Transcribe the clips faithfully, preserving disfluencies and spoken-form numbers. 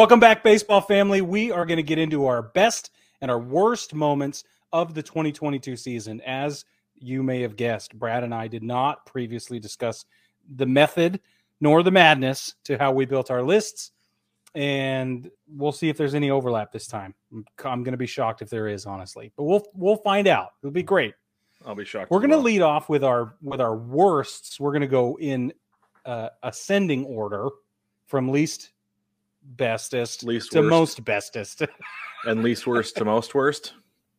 Welcome back, baseball family. We are going to get into our best and our worst moments of the twenty twenty-two season. As you may have guessed, Brad and I did not previously discuss the method nor the madness to how we built our lists, and we'll see if there's any overlap this time. I'm going to be shocked if there is, honestly, but we'll we'll find out. It'll be great. I'll be shocked. We're going to lead off with our with our worsts. We're going to go in uh, ascending order from least bestest least to worst. most bestest, and least worst to most worst.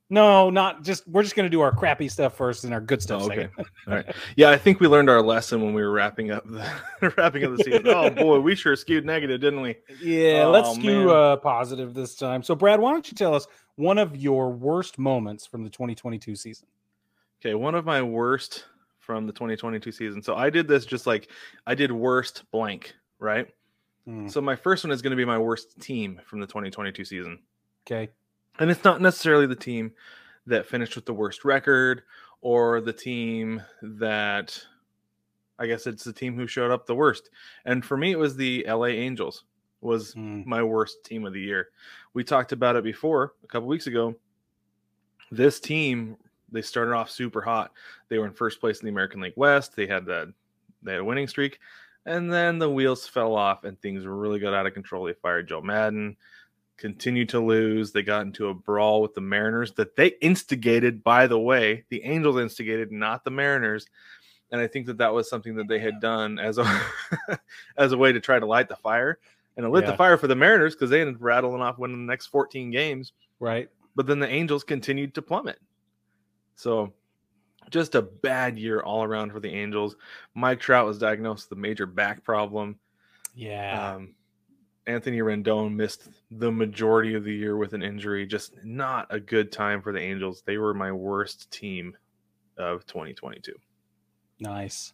No, not just. We're just going to do our crappy stuff first and our good stuff. Oh, okay. Second. All right. Yeah, I think we learned our lesson when we were wrapping up the wrapping up the season. Oh boy, we sure skewed negative, didn't we? Yeah, oh, let's skew uh, positive this time. So, Brad, why don't you tell us one of your worst moments from the twenty twenty-two season? Okay, one of my worst from the twenty twenty-two season. So I did this just like I did worst blank, right? Mm. So my first one is going to be my worst team from the twenty twenty-two season. Okay. And it's not necessarily the team that finished with the worst record or the team that, I guess it's the team who showed up the worst. And for me, it was the L A Angels was mm. my worst team of the year. We talked about it before a couple weeks ago. This team, they started off super hot. They were in first place in the American League West. They had that, they had a winning streak, and then the wheels fell off and things really got out of control. They fired Joe Madden. Continued to lose. They got into a brawl with the Mariners that they instigated, by the way. The Angels instigated, not the Mariners. And I think that that was something that they had done as a as a way to try to light the fire. And it lit yeah. the fire for the Mariners because they ended up rattling off winning the next fourteen games. Right. But then the Angels continued to plummet. So just a bad year all around for the Angels. Mike Trout was diagnosed with a major back problem. Yeah. Um, Anthony Rendon missed the majority of the year with an injury. Just not a good time for the Angels. They were my worst team of twenty twenty-two. Nice.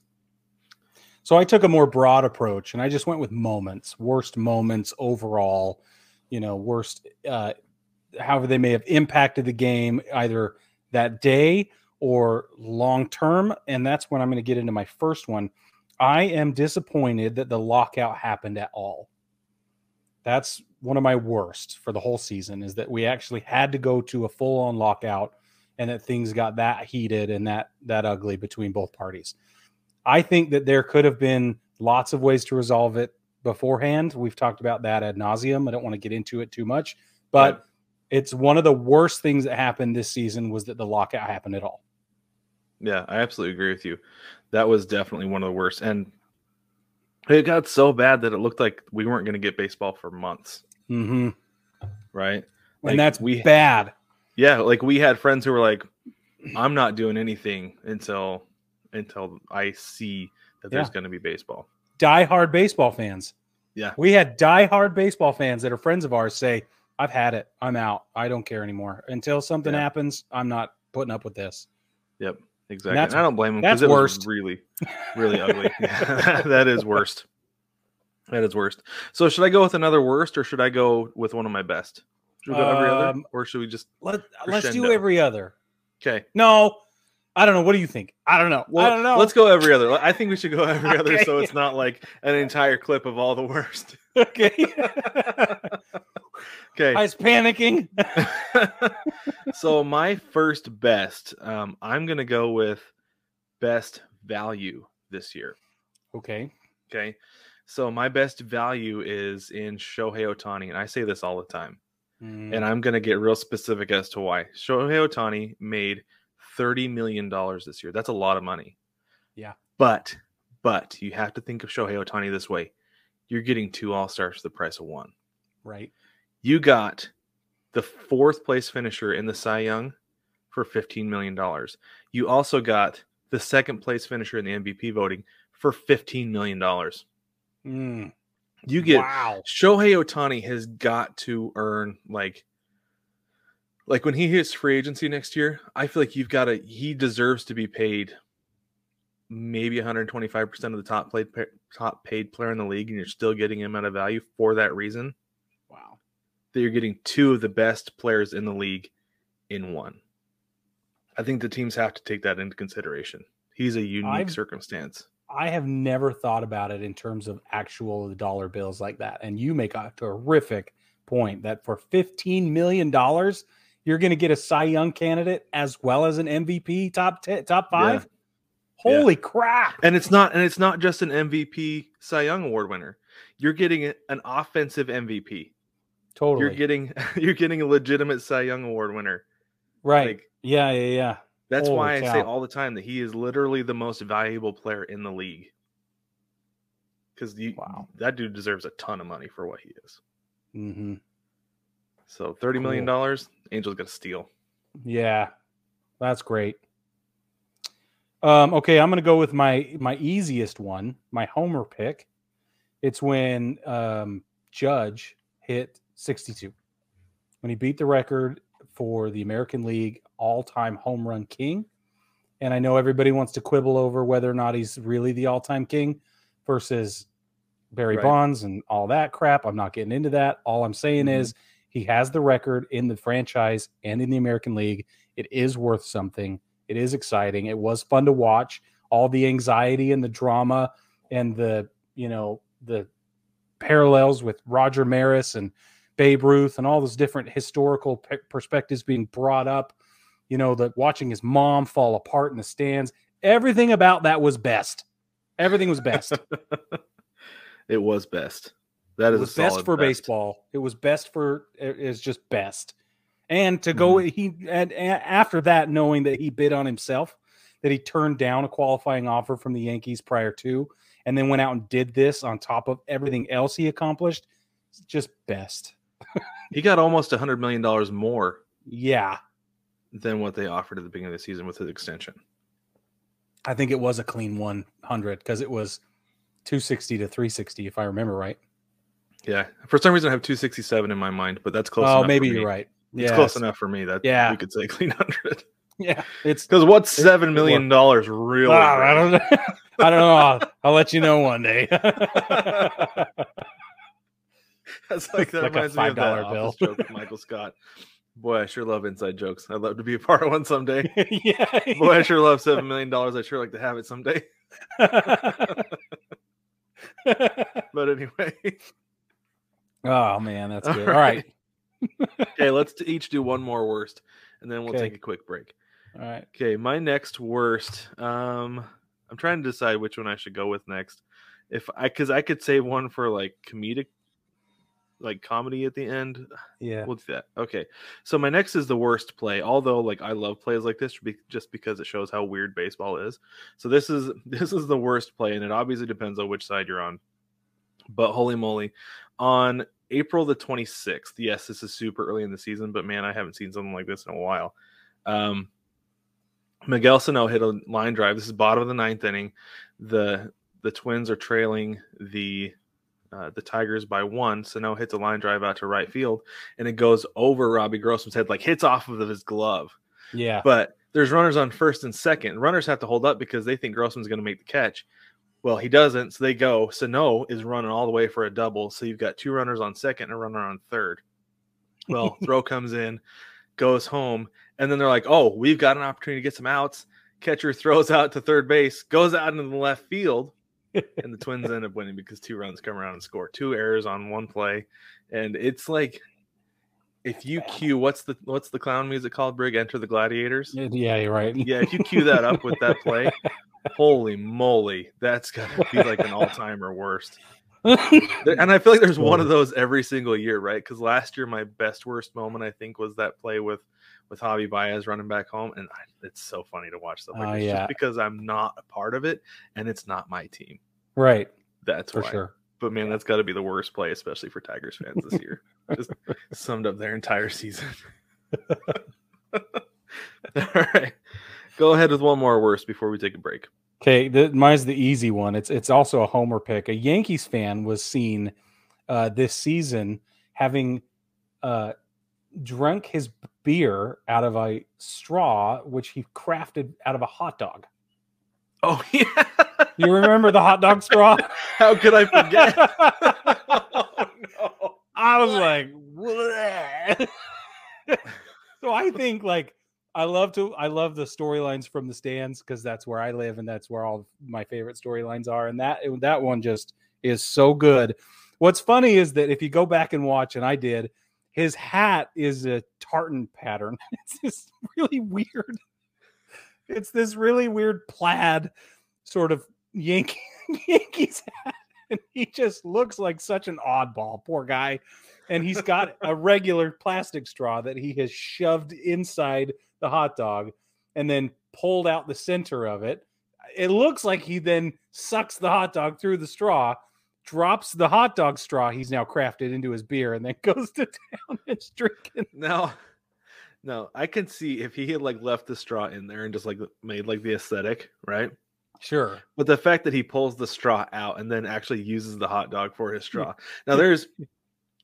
So I took a more broad approach, and I just went with moments, worst moments overall, you know, worst, uh, however they may have impacted the game, either that day or long-term. And that's when I'm going to get into my first one. I am disappointed that the lockout happened at all. That's one of my worst for the whole season, is that we actually had to go to a full on lockout and that things got that heated and that, that ugly between both parties. I think that there could have been lots of ways to resolve it beforehand. We've talked about that ad nauseum. I don't want to get into it too much, but right. It's one of the worst things that happened this season was that the lockout happened at all. Yeah, I absolutely agree with you. That was definitely one of the worst. And it got so bad that it looked like we weren't going to get baseball for months. Mm-hmm. Right? Like and that's we, bad. Yeah, like we had friends who were like, I'm not doing anything until until I see that yeah. there's going to be baseball. Diehard baseball fans. Yeah. We had diehard baseball fans that are friends of ours say, I've had it. I'm out. I don't care anymore. Until something yeah. happens, I'm not putting up with this. Yep. Exactly. And I don't blame him because it worst. was really, really ugly. Yeah, that is worst. That is worst. So should I go with another worst or should I go with one of my best? Should we go um, every other or should we just let, let's do every other? Okay. No, I don't know. What do you think? I don't know. Well, I don't know. Let's go every other. I think we should go every okay. other so it's not like an entire clip of all the worst. Okay. Okay. I was panicking. So my first best, um, I'm going to go with best value this year. Okay. Okay. So my best value is in Shohei Ohtani, and I say this all the time. Mm. And I'm going to get real specific as to why. Shohei Ohtani made thirty million dollars this year. That's a lot of money. Yeah. But, but you have to think of Shohei Ohtani this way. You're getting two all-stars for the price of one. Right. You got the fourth place finisher in the Cy Young for fifteen million dollars. You also got the second place finisher in the M V P voting for fifteen million dollars. Mm. You get wow. Shohei Ohtani has got to earn like, like when he hits free agency next year, I feel like you've got to, he deserves to be paid maybe one hundred twenty-five percent of the top played, top paid player in the league. And you're still getting him at a value for that reason. Wow. That you're getting two of the best players in the league in one. I think the teams have to take that into consideration. He's a unique I've, circumstance. I have never thought about it in terms of actual dollar bills like that. And you make a terrific point that for fifteen million dollars, you're going to get a Cy Young candidate as well as an M V P top ten, top five. Yeah. Holy yeah. crap. And it's not, and it's not just an M V P Cy Young award winner. You're getting an offensive M V P. Totally. You're getting, you're getting a legitimate Cy Young award winner. Right. Like, yeah. Yeah. Yeah. That's Holy why cow. I say all the time that he is literally the most valuable player in the league. Because wow. that dude deserves a ton of money for what he is. Mm-hmm. So thirty million dollars, cool. Angel's going to steal. Yeah, that's great. Um, okay, I'm going to go with my my easiest one, my homer pick. It's when um, Judge hit sixty-two. When he beat the record for the American League all-time home run king. And I know everybody wants to quibble over whether or not he's really the all-time king versus Barry right. Bonds and all that crap. I'm not getting into that. All I'm saying mm-hmm. is he has the record in the franchise and in the American League. It is worth something. It is exciting. It was fun to watch. All the anxiety and the drama and the, you know, the parallels with Roger Maris and Babe Ruth and all those different historical p- perspectives being brought up, you know, the watching his mom fall apart in the stands. Everything about that was best. Everything was best. It was best. That is it was a solid best for best. Baseball. It was best for it's just best. And to go mm-hmm. he and, and after that, knowing that he bid on himself, that he turned down a qualifying offer from the Yankees prior to, and then went out and did this on top of everything else he accomplished, it's just best. He got almost a hundred million dollars more. Yeah. Than what they offered at the beginning of the season with his extension. I think it was a clean one hundred because it was two sixty to three sixty, if I remember right. Yeah. For some reason, I have two sixty-seven in my mind, but that's close oh, enough. Oh, maybe for you're me. Right. It's yes. close enough for me that yeah. we could say clean one hundred. Yeah. It's because what's seven million dollars really? Ah, I don't know. I don't know. I'll, I'll let you know one day. That's like, that like reminds me of that office joke with Michael Scott. Boy, I sure love inside jokes. I'd love to be a part of one someday. yeah, Boy, yeah. I sure love seven million dollars. I sure like to have it someday. But anyway. Oh, man, that's good. All right. All right. Okay, let's each do one more worst, and then we'll okay. take a quick break. All right. Okay, my next worst. Um, I'm trying to decide which one I should go with next. If I, because I could save one for, like, comedic like comedy at the end. Yeah. We'll do that. Okay. So my next is the worst play. Although like I love plays like this just because it shows how weird baseball is. So this is, this is the worst play. And it obviously depends on which side you're on, but holy moly, on April the twenty-sixth. Yes, this is super early in the season, but man, I haven't seen something like this in a while. Um, Miguel Sano hit a line drive. This is bottom of the ninth inning. The, the Twins are trailing the, Uh, the Tigers by one. Sano hits a line drive out to right field, and it goes over Robbie Grossman's head, like hits off of his glove. Yeah. But there's runners on first and second. Runners have to hold up because they think Grossman's going to make the catch. Well, he doesn't, so they go. Sano is running all the way for a double, so you've got two runners on second and a runner on third. Well, throw comes in, goes home, and then they're like, oh, we've got an opportunity to get some outs. Catcher throws out to third base, goes out into the left field, and the Twins end up winning because two runs come around and score. Two errors on one play. And it's like, if you cue, what's the what's the clown music called, Brig? Enter the Gladiators? Yeah, you're right. Yeah, if you cue that up with that play, holy moly, that's got to be like an all-timer worst. And I feel like there's one of those every single year, right? Because last year, my best worst moment, I think, was that play with, with Javi Baez running back home. And I, it's so funny to watch stuff like uh, this yeah. just because I'm not a part of it, and it's not my team. Right. That's for why. Sure. But man, that's got to be the worst play, especially for Tigers fans this year. Just summed up their entire season. All right. Go ahead with one more worst before we take a break. Okay. The, mine's the easy one. It's, it's also a homer pick. A Yankees fan was seen uh, this season having uh, drunk his beer out of a straw, which he crafted out of a hot dog. Oh, yeah. You remember the hot dog straw? How could I forget? Oh, no. I was what? like, so I think like I love to I love the storylines from the stands because that's where I live and that's where all my favorite storylines are. And that that one just is so good. What's funny is that if you go back and watch, and I did, His hat is a tartan pattern. It's just really weird. It's this really weird plaid sort of Yankee Yankees hat. And he just looks like such an oddball, poor guy. And he's got a regular plastic straw that he has shoved inside the hot dog and then pulled out the center of it. It looks like he then sucks the hot dog through the straw, drops the hot dog straw he's now crafted into his beer, and then goes to town and is drinking. Now, no, I can see if he had like left the straw in there and just like made like the aesthetic, right? Sure. But the fact that he pulls the straw out and then actually uses the hot dog for his straw. Now there's,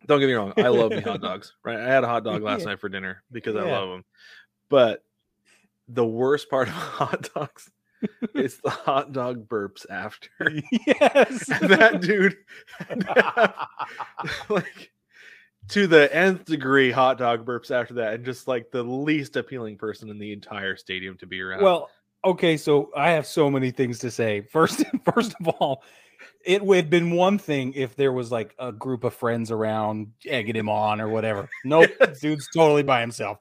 don't get me wrong, I love me hot dogs, right? I had a hot dog last yeah. night for dinner because yeah. I love them. But the worst part of hot dogs is the hot dog burps after. Yes. And that dude, like, to the nth degree, hot dog burps after that, and just like the least appealing person in the entire stadium to be around. Well, okay, so I have so many things to say. First, first of all, it would have been one thing if there was like a group of friends around egging him on or whatever. Nope, yes. Dude's totally by himself.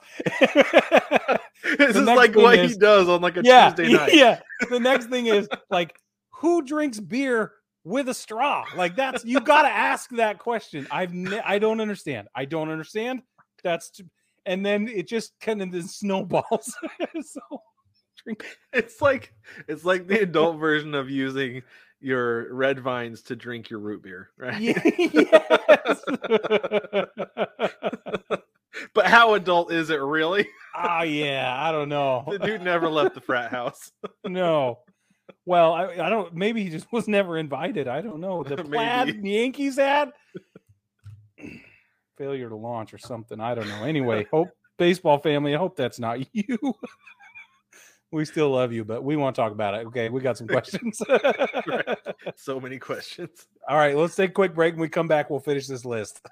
This is like what is, he does on like a yeah, Tuesday night. Yeah. The next thing is like, who drinks beer with a straw? Like that's, you got to ask that question. I've, ne- I don't understand. I don't understand. That's, t- and then it just kind of snowballs. So drink. It's like, it's like the adult version of using your red vines to drink your root beer, right? Yes. But how adult is it really? Oh, yeah. I don't know. The dude never left the frat house. No. Well, I, I don't. Maybe he just was never invited. I don't know. The plaid Yankees hat? Failure to launch or something. I don't know. Anyway, hope baseball family, I hope that's not you. We still love you, but we want to talk about it. Okay, we got some questions. Right. So many questions. All right, let's take a quick break. When we come back, we'll finish this list.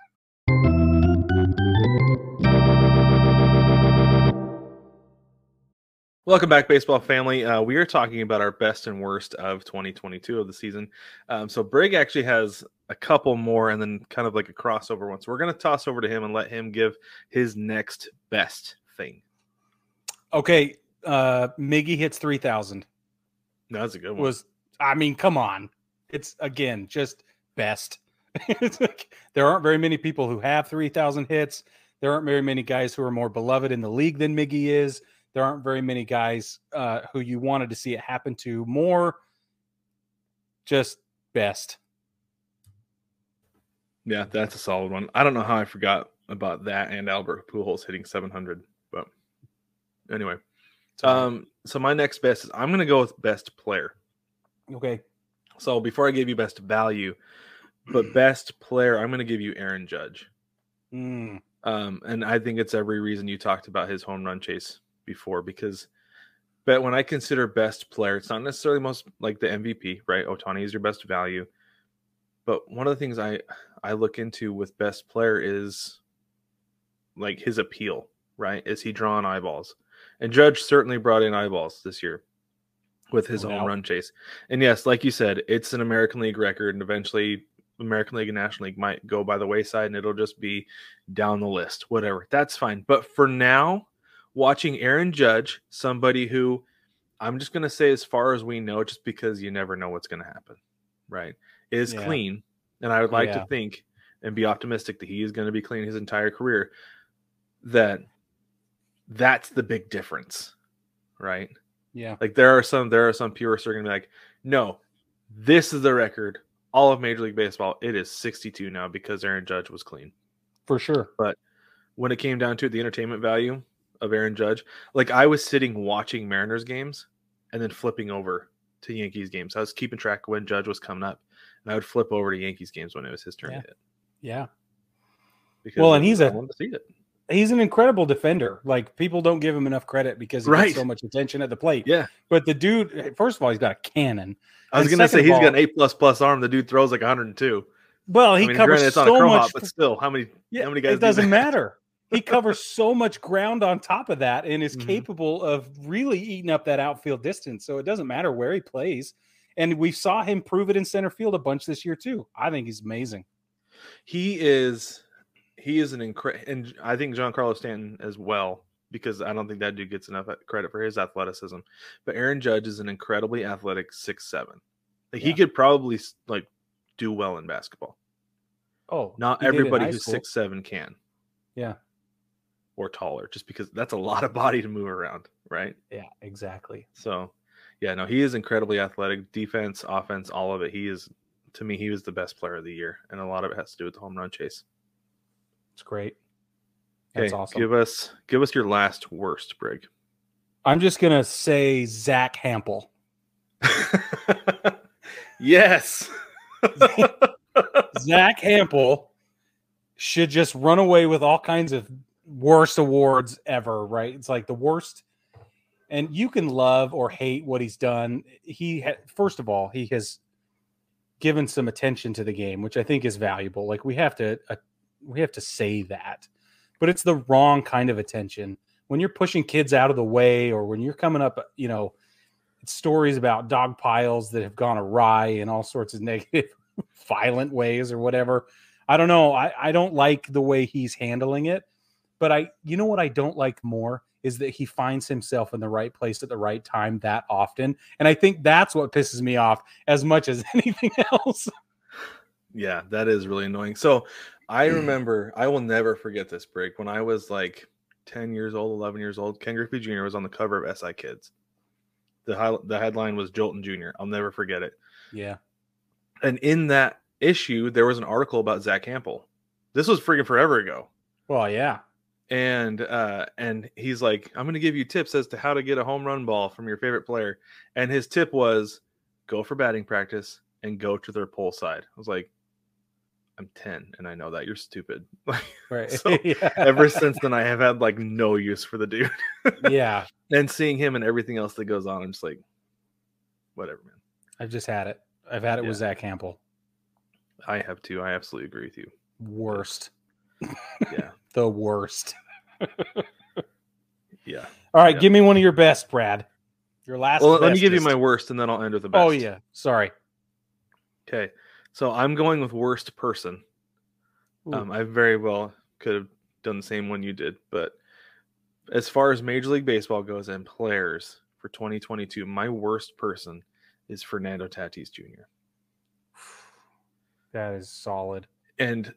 Welcome back, baseball family. Uh, we are talking about our best and worst of twenty twenty-two of the season. Um, so Brig actually has a couple more and then kind of like a crossover one. So we're going to toss over to him and let him give his next best thing. Okay. Uh, Miggy hits three thousand. No, that's a good one. Was, I mean, come on. It's, again, just best. It's like, there aren't very many people who have three thousand hits. There aren't very many guys who are more beloved in the league than Miggy is. There aren't very many guys uh, who you wanted to see it happen to more. Just best. Yeah, that's a solid one. I don't know how I forgot about that and Albert Pujols hitting seven hundred. But anyway. Um, so my next best is I'm going to go with best player. Okay. So before I gave you best value, but best player, I'm going to give you Aaron Judge. Mm. Um, and I think it's every reason you talked about his home run chase before, because but when I consider best player, it's not necessarily most like the M V P, right? Ohtani is your best value. But one of the things I, I look into with best player is like his appeal, right? Is he drawing eyeballs? And Judge certainly brought in eyeballs this year with his oh, own wow. run chase. And yes, like you said, it's an American League record, and eventually American League and National League might go by the wayside, and it'll just be down the list, whatever. That's fine. But for now, watching Aaron Judge, somebody who I'm just going to say as far as we know, just because you never know what's going to happen, right, is yeah. clean. And I would like oh, yeah. to think and be optimistic that he is going to be clean his entire career, that – that's the big difference, right? Yeah. Like there are some, there are some purists who are going to be like, no, this is the record. All of Major League Baseball, it is sixty-two now because Aaron Judge was clean. For sure. But when it came down to it, the entertainment value of Aaron Judge, like I was sitting watching Mariners games and then flipping over to Yankees games. I was keeping track of when Judge was coming up, and I would flip over to Yankees games when it was his turn yeah. to hit. Yeah. Because well, and he's I a... wanted to see it. He's an incredible defender. Like people don't give him enough credit because he right. gets so much attention at the plate. Yeah. But the dude, first of all, he's got a cannon. I was going to say he's all, got an A plus plus arm. The dude throws like one hundred two. Well, he I mean, covers it's so on a much, hop, but still, how many? Yeah, how many guys? It doesn't do matter. He covers so much ground on top of that, and is mm-hmm. capable of really eating up that outfield distance. So it doesn't matter where he plays. And we saw him prove it in center field a bunch this year too. I think he's amazing. He is. he is an incredible, and I think Giancarlo Stanton as well, because I don't think that dude gets enough credit for his athleticism. But Aaron Judge is an incredibly athletic six foot seven. Like, yeah. He could probably like do well in basketball. Oh, not everybody who's six foot seven can. Yeah. Or taller, just because that's a lot of body to move around, right? Yeah, exactly. So, yeah, no, he is incredibly athletic. Defense, offense, all of it. He is, to me, he was the best player of the year, and a lot of it has to do with the home run chase. It's great. That's okay, awesome. Give us, give us your last worst, Brig. I'm just gonna say Zach Hample. Yes. Zach Hample should just run away with all kinds of worst awards ever, right? It's like the worst, and you can love or hate what he's done. He ha- first of all, he has given some attention to the game, which I think is valuable. Like we have to, uh, we have to say that, but it's the wrong kind of attention when you're pushing kids out of the way, or when you're coming up, you know, it's stories about dog piles that have gone awry in all sorts of negative, violent ways or whatever. I don't know. I, I don't like the way he's handling it. But I, you know what I don't like more is that he finds himself in the right place at the right time that often. And I think that's what pisses me off as much as anything else. Yeah, that is really annoying. So I remember, I will never forget this, break. When I was like ten years old, eleven years old, Ken Griffey Junior was on the cover of S I Kids. The, high, the headline was Jolton Junior I'll never forget it. Yeah. And in that issue, there was an article about Zach Hample. This was freaking forever ago. Well, yeah. And uh, and he's like, I'm going to give you tips as to how to get a home run ball from your favorite player. And his tip was, go for batting practice and go to their pull side. I was like, I'm ten and I know that. You're stupid. Right. So yeah. Ever since then, I have had like no use for the dude. Yeah. And seeing him and everything else that goes on, I'm just like, whatever, man. I've just had it. I've had it yeah. with Zach Hample. I have too. I absolutely agree with you. Worst. Yeah. The worst. Yeah. All right. Yeah. Give me one of your best, Brad. Your last. Well, bestest. Let me give you my worst and then I'll end with the best. Oh, yeah. Sorry. Okay. So I'm going with worst person. Um, I very well could have done the same one you did. But as far as Major League Baseball goes and players for twenty twenty-two, my worst person is Fernando Tatis Junior That is solid. And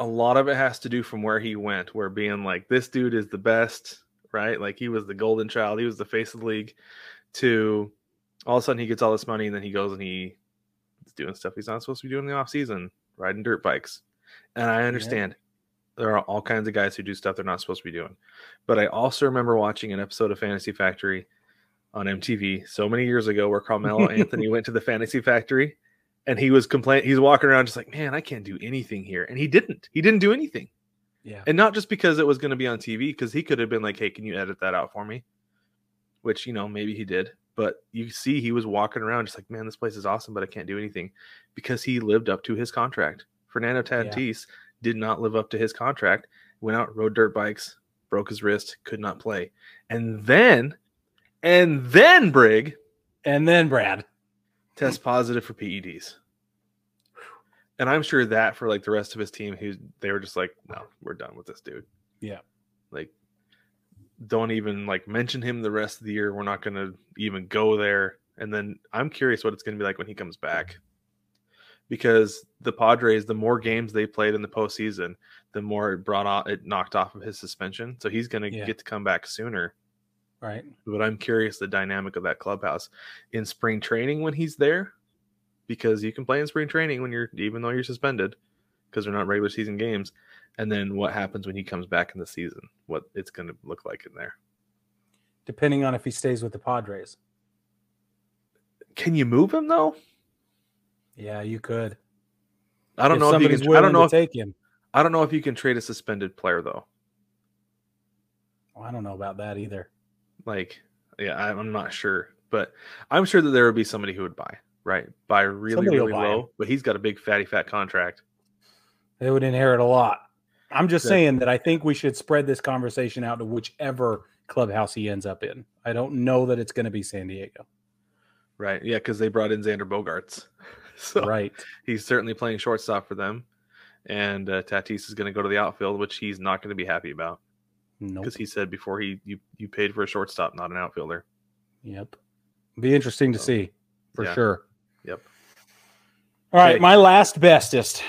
a lot of it has to do from where he went, where being like, this dude is the best, right? Like he was the golden child. He was the face of the league, to all of a sudden he gets all this money and then he goes and he's doing stuff he's not supposed to be doing in the off season, riding dirt bikes. And I understand yeah. there are all kinds of guys who do stuff they're not supposed to be doing. But I also remember watching an episode of Fantasy Factory on M T V so many years ago where Carmelo Anthony went to the Fantasy Factory. And he was complaining. He's walking around just like, man, I can't do anything here. And he didn't. He didn't do anything. Yeah. And not just because it was going to be on T V, because he could have been like, hey, can you edit that out for me? Which, you know, maybe he did. But you see he was walking around just like, man, this place is awesome, but I can't do anything. Because he lived up to his contract. Fernando Tatis yeah. did not live up to his contract. Went out, rode dirt bikes, broke his wrist, could not play. And then, and then Brig. And then Brad. Test positive for P E Ds. And I'm sure that for like the rest of his team, he, they were just like, no, we're done with this dude. Yeah. Like, don't even like mention him the rest of the year. We're not going to even go there. And then I'm curious what it's going to be like when he comes back. Because the Padres, the more games they played in the postseason, the more it brought off, it knocked off of his suspension. So he's going to yeah. get to come back sooner. Right. But I'm curious the dynamic of that clubhouse in spring training when he's there, because you can play in spring training when you're, even though you're suspended, because they're not regular season games. And then what happens when he comes back in the season, what it's going to look like in there. Depending on if he stays with the Padres. Can you move him though? Yeah, you could. I don't if know if you can, I don't know if, take him. I don't know if you can trade a suspended player though. Well, I don't know about that either. Like, yeah, I'm not sure, but I'm sure that there would be somebody who would buy, right? Buy really, somebody really buy low, him. But he's got a big fatty fat contract. They would inherit a lot. I'm just so, saying that I think we should spread this conversation out to whichever clubhouse he ends up in. I don't know that it's going to be San Diego. Right. Yeah. Cause they brought in Xander Bogaerts. So right. He's certainly playing shortstop for them. and uh, Tatis is going to go to the outfield, which he's not going to be happy about. No, nope. Because he said before he you you paid for a shortstop, not an outfielder. Yep, be interesting to so, see for yeah. sure. Yep. All right, hey. my last bestest,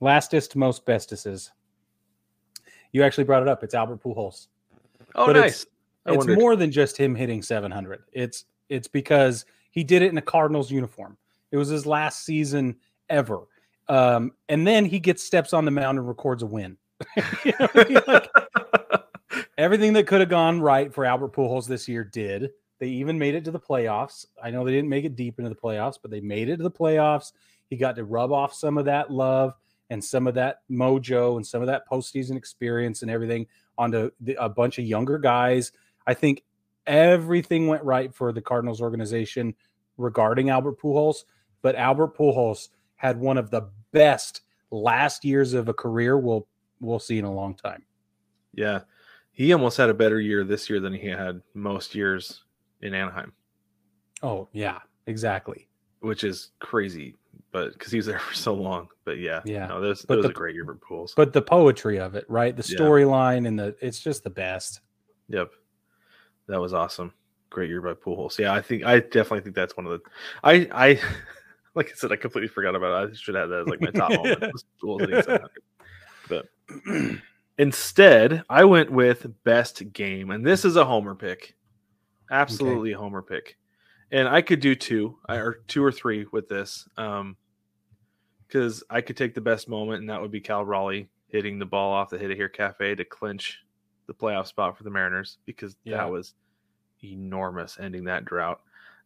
lastest, most besteses. You actually brought it up. It's Albert Pujols. Oh, but nice. It's, it's more than just him hitting seven hundred. It's it's because he did it in a Cardinals uniform. It was his last season ever. Um, and then he gets steps on the mound and records a win. You know what I mean? Like, everything that could have gone right for Albert Pujols this year did. They even made it to the playoffs. I know they didn't make it deep into the playoffs, but they made it to the playoffs. He got to rub off some of that love and some of that mojo and some of that postseason experience and everything onto the, a bunch of younger guys. I think everything went right for the Cardinals organization regarding Albert Pujols, but Albert Pujols had one of the best last years of a career we'll we'll see in a long time. Yeah, he almost had a better year this year than he had most years in Anaheim. Oh, yeah, exactly. Which is crazy. But because he was there for so long, but yeah, yeah, no, that was, that was the, a great year for Pujols. But the poetry of it, right? The storyline yeah. and the it's just the best. Yep, that was awesome. Great year by Pujols. Yeah, I think I definitely think that's one of the. I I like I said, I completely forgot about it. I should have that as like my top moment. But instead, I went with best game, and this is a homer pick. Absolutely okay. homer pick, and I could do two, or two or three with this. Um, Because I could take the best moment, and that would be Cal Raleigh hitting the ball off the Hit It Here Cafe to clinch the playoff spot for the Mariners, because yeah. that was enormous, ending that drought.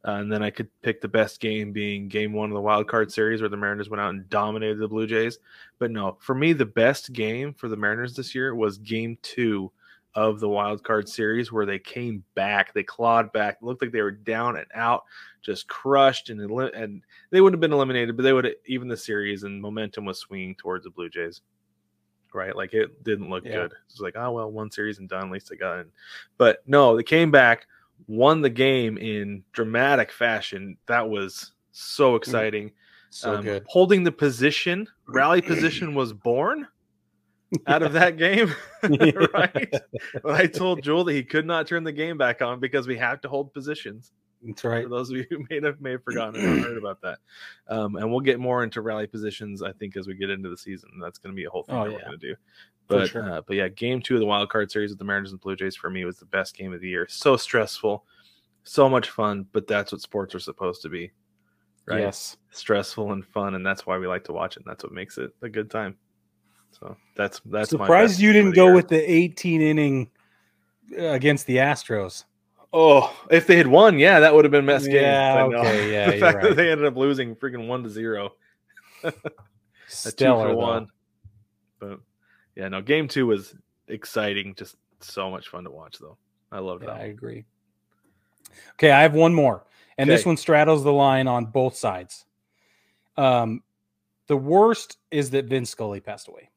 Uh, and then I could pick the best game being game one of the wild card series where the Mariners went out and dominated the Blue Jays. But no, for me, the best game for the Mariners this year was game two of the wild card series where they came back, they clawed back, looked like they were down and out, just crushed, and elim- and they would have been eliminated, but they would have even the series, and momentum was swinging towards the Blue Jays, right? Like it didn't look yeah. good. It was like, oh, well, one series and done, at least they got in. But no, they came back, won the game in dramatic fashion. That was so exciting. Mm. So um, good. Holding the position, rally position was born. Out of that game, right? Well, I told Jewel that he could not turn the game back on because we have to hold positions. That's right. For those of you who may have may have forgotten or heard about that, um, and we'll get more into rally positions, I think, as we get into the season. That's going to be a whole thing oh, that yeah. we're going to do. But sure. uh, but yeah, game two of the wild card series with the Mariners and Blue Jays for me was the best game of the year. So stressful, so much fun, but that's what sports are supposed to be, right? Yes, stressful and fun, and that's why we like to watch it. And that's what makes it a good time. So that's that's surprised you didn't go with the eighteen inning against the Astros. Oh, if they had won, yeah, that would have been best game. Yeah, okay, yeah. The fact that they ended up losing freaking one to zero, stellar one. But yeah, no, game two was exciting. Just so much fun to watch, though. I loved that. I agree. Okay, I have one more, and this one straddles the line on both sides. Um, the worst is that Vin Scully passed away.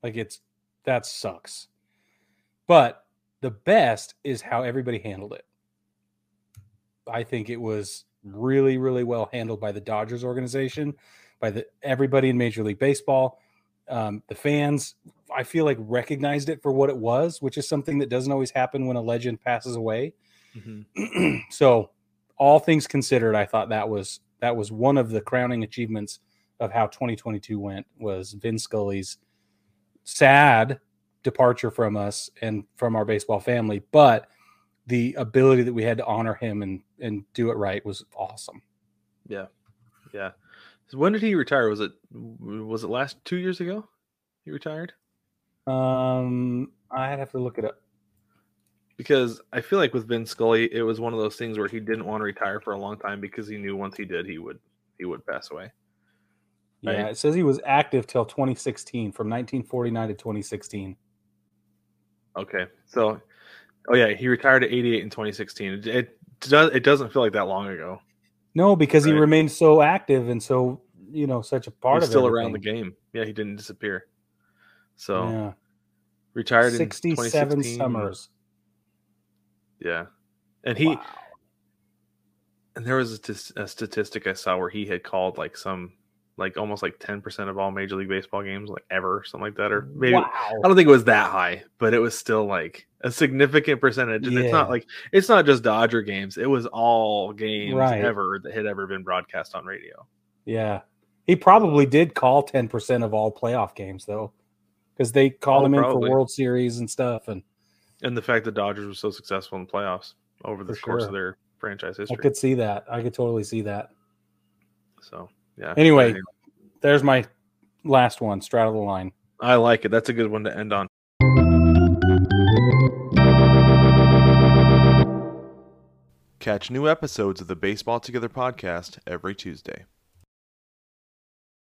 Like it's that sucks, but the best is how everybody handled it. I think it was really, really well handled by the Dodgers organization, by the everybody in Major League Baseball. Um, the fans, I feel like, recognized it for what it was, which is something that doesn't always happen when a legend passes away. Mm-hmm. So, all things considered, I thought that was that was one of the crowning achievements of how twenty twenty-two went. Was Vin Scully's sad departure from us and from our baseball family, but the ability that we had to honor him and and do it right was awesome. Yeah, yeah. So when did he retire? Was it was it last two years ago? He retired. Um, I'd have to look it up because I feel like with Vin Scully, it was one of those things where he didn't want to retire for a long time because he knew once he did, he would he would pass away. Yeah, right. It says he was active till twenty sixteen, from nineteen forty-nine to twenty sixteen. Okay, so, oh yeah, he retired at eighty-eight in twenty sixteen. It, it does. It doesn't feel like that long ago. No, because right. he remained so active and so you know such a part He's of it. Still everything. Around the game. Yeah, he didn't disappear. So yeah. retired sixty-seven in twenty sixteen summers. Yeah, and he wow. and there was a, t- a statistic I saw where he had called like some. like almost like ten percent of all Major League Baseball games, like ever, something like that. Or maybe, wow. I don't think it was that high, but it was still like a significant percentage. And yeah. it's not like, it's not just Dodger games. It was all games right. ever that had ever been broadcast on radio. Yeah. He probably did call ten percent of all playoff games though, because they called oh, him in probably. for World Series and stuff. And, and the fact that Dodgers were so successful in the playoffs over the course sure. of their franchise history. I could see that. I could totally see that. So. Yeah. Anyway, there's my last one, straddle the line. I like it. That's a good one to end on. Catch new episodes of the Baseball Together podcast every Tuesday.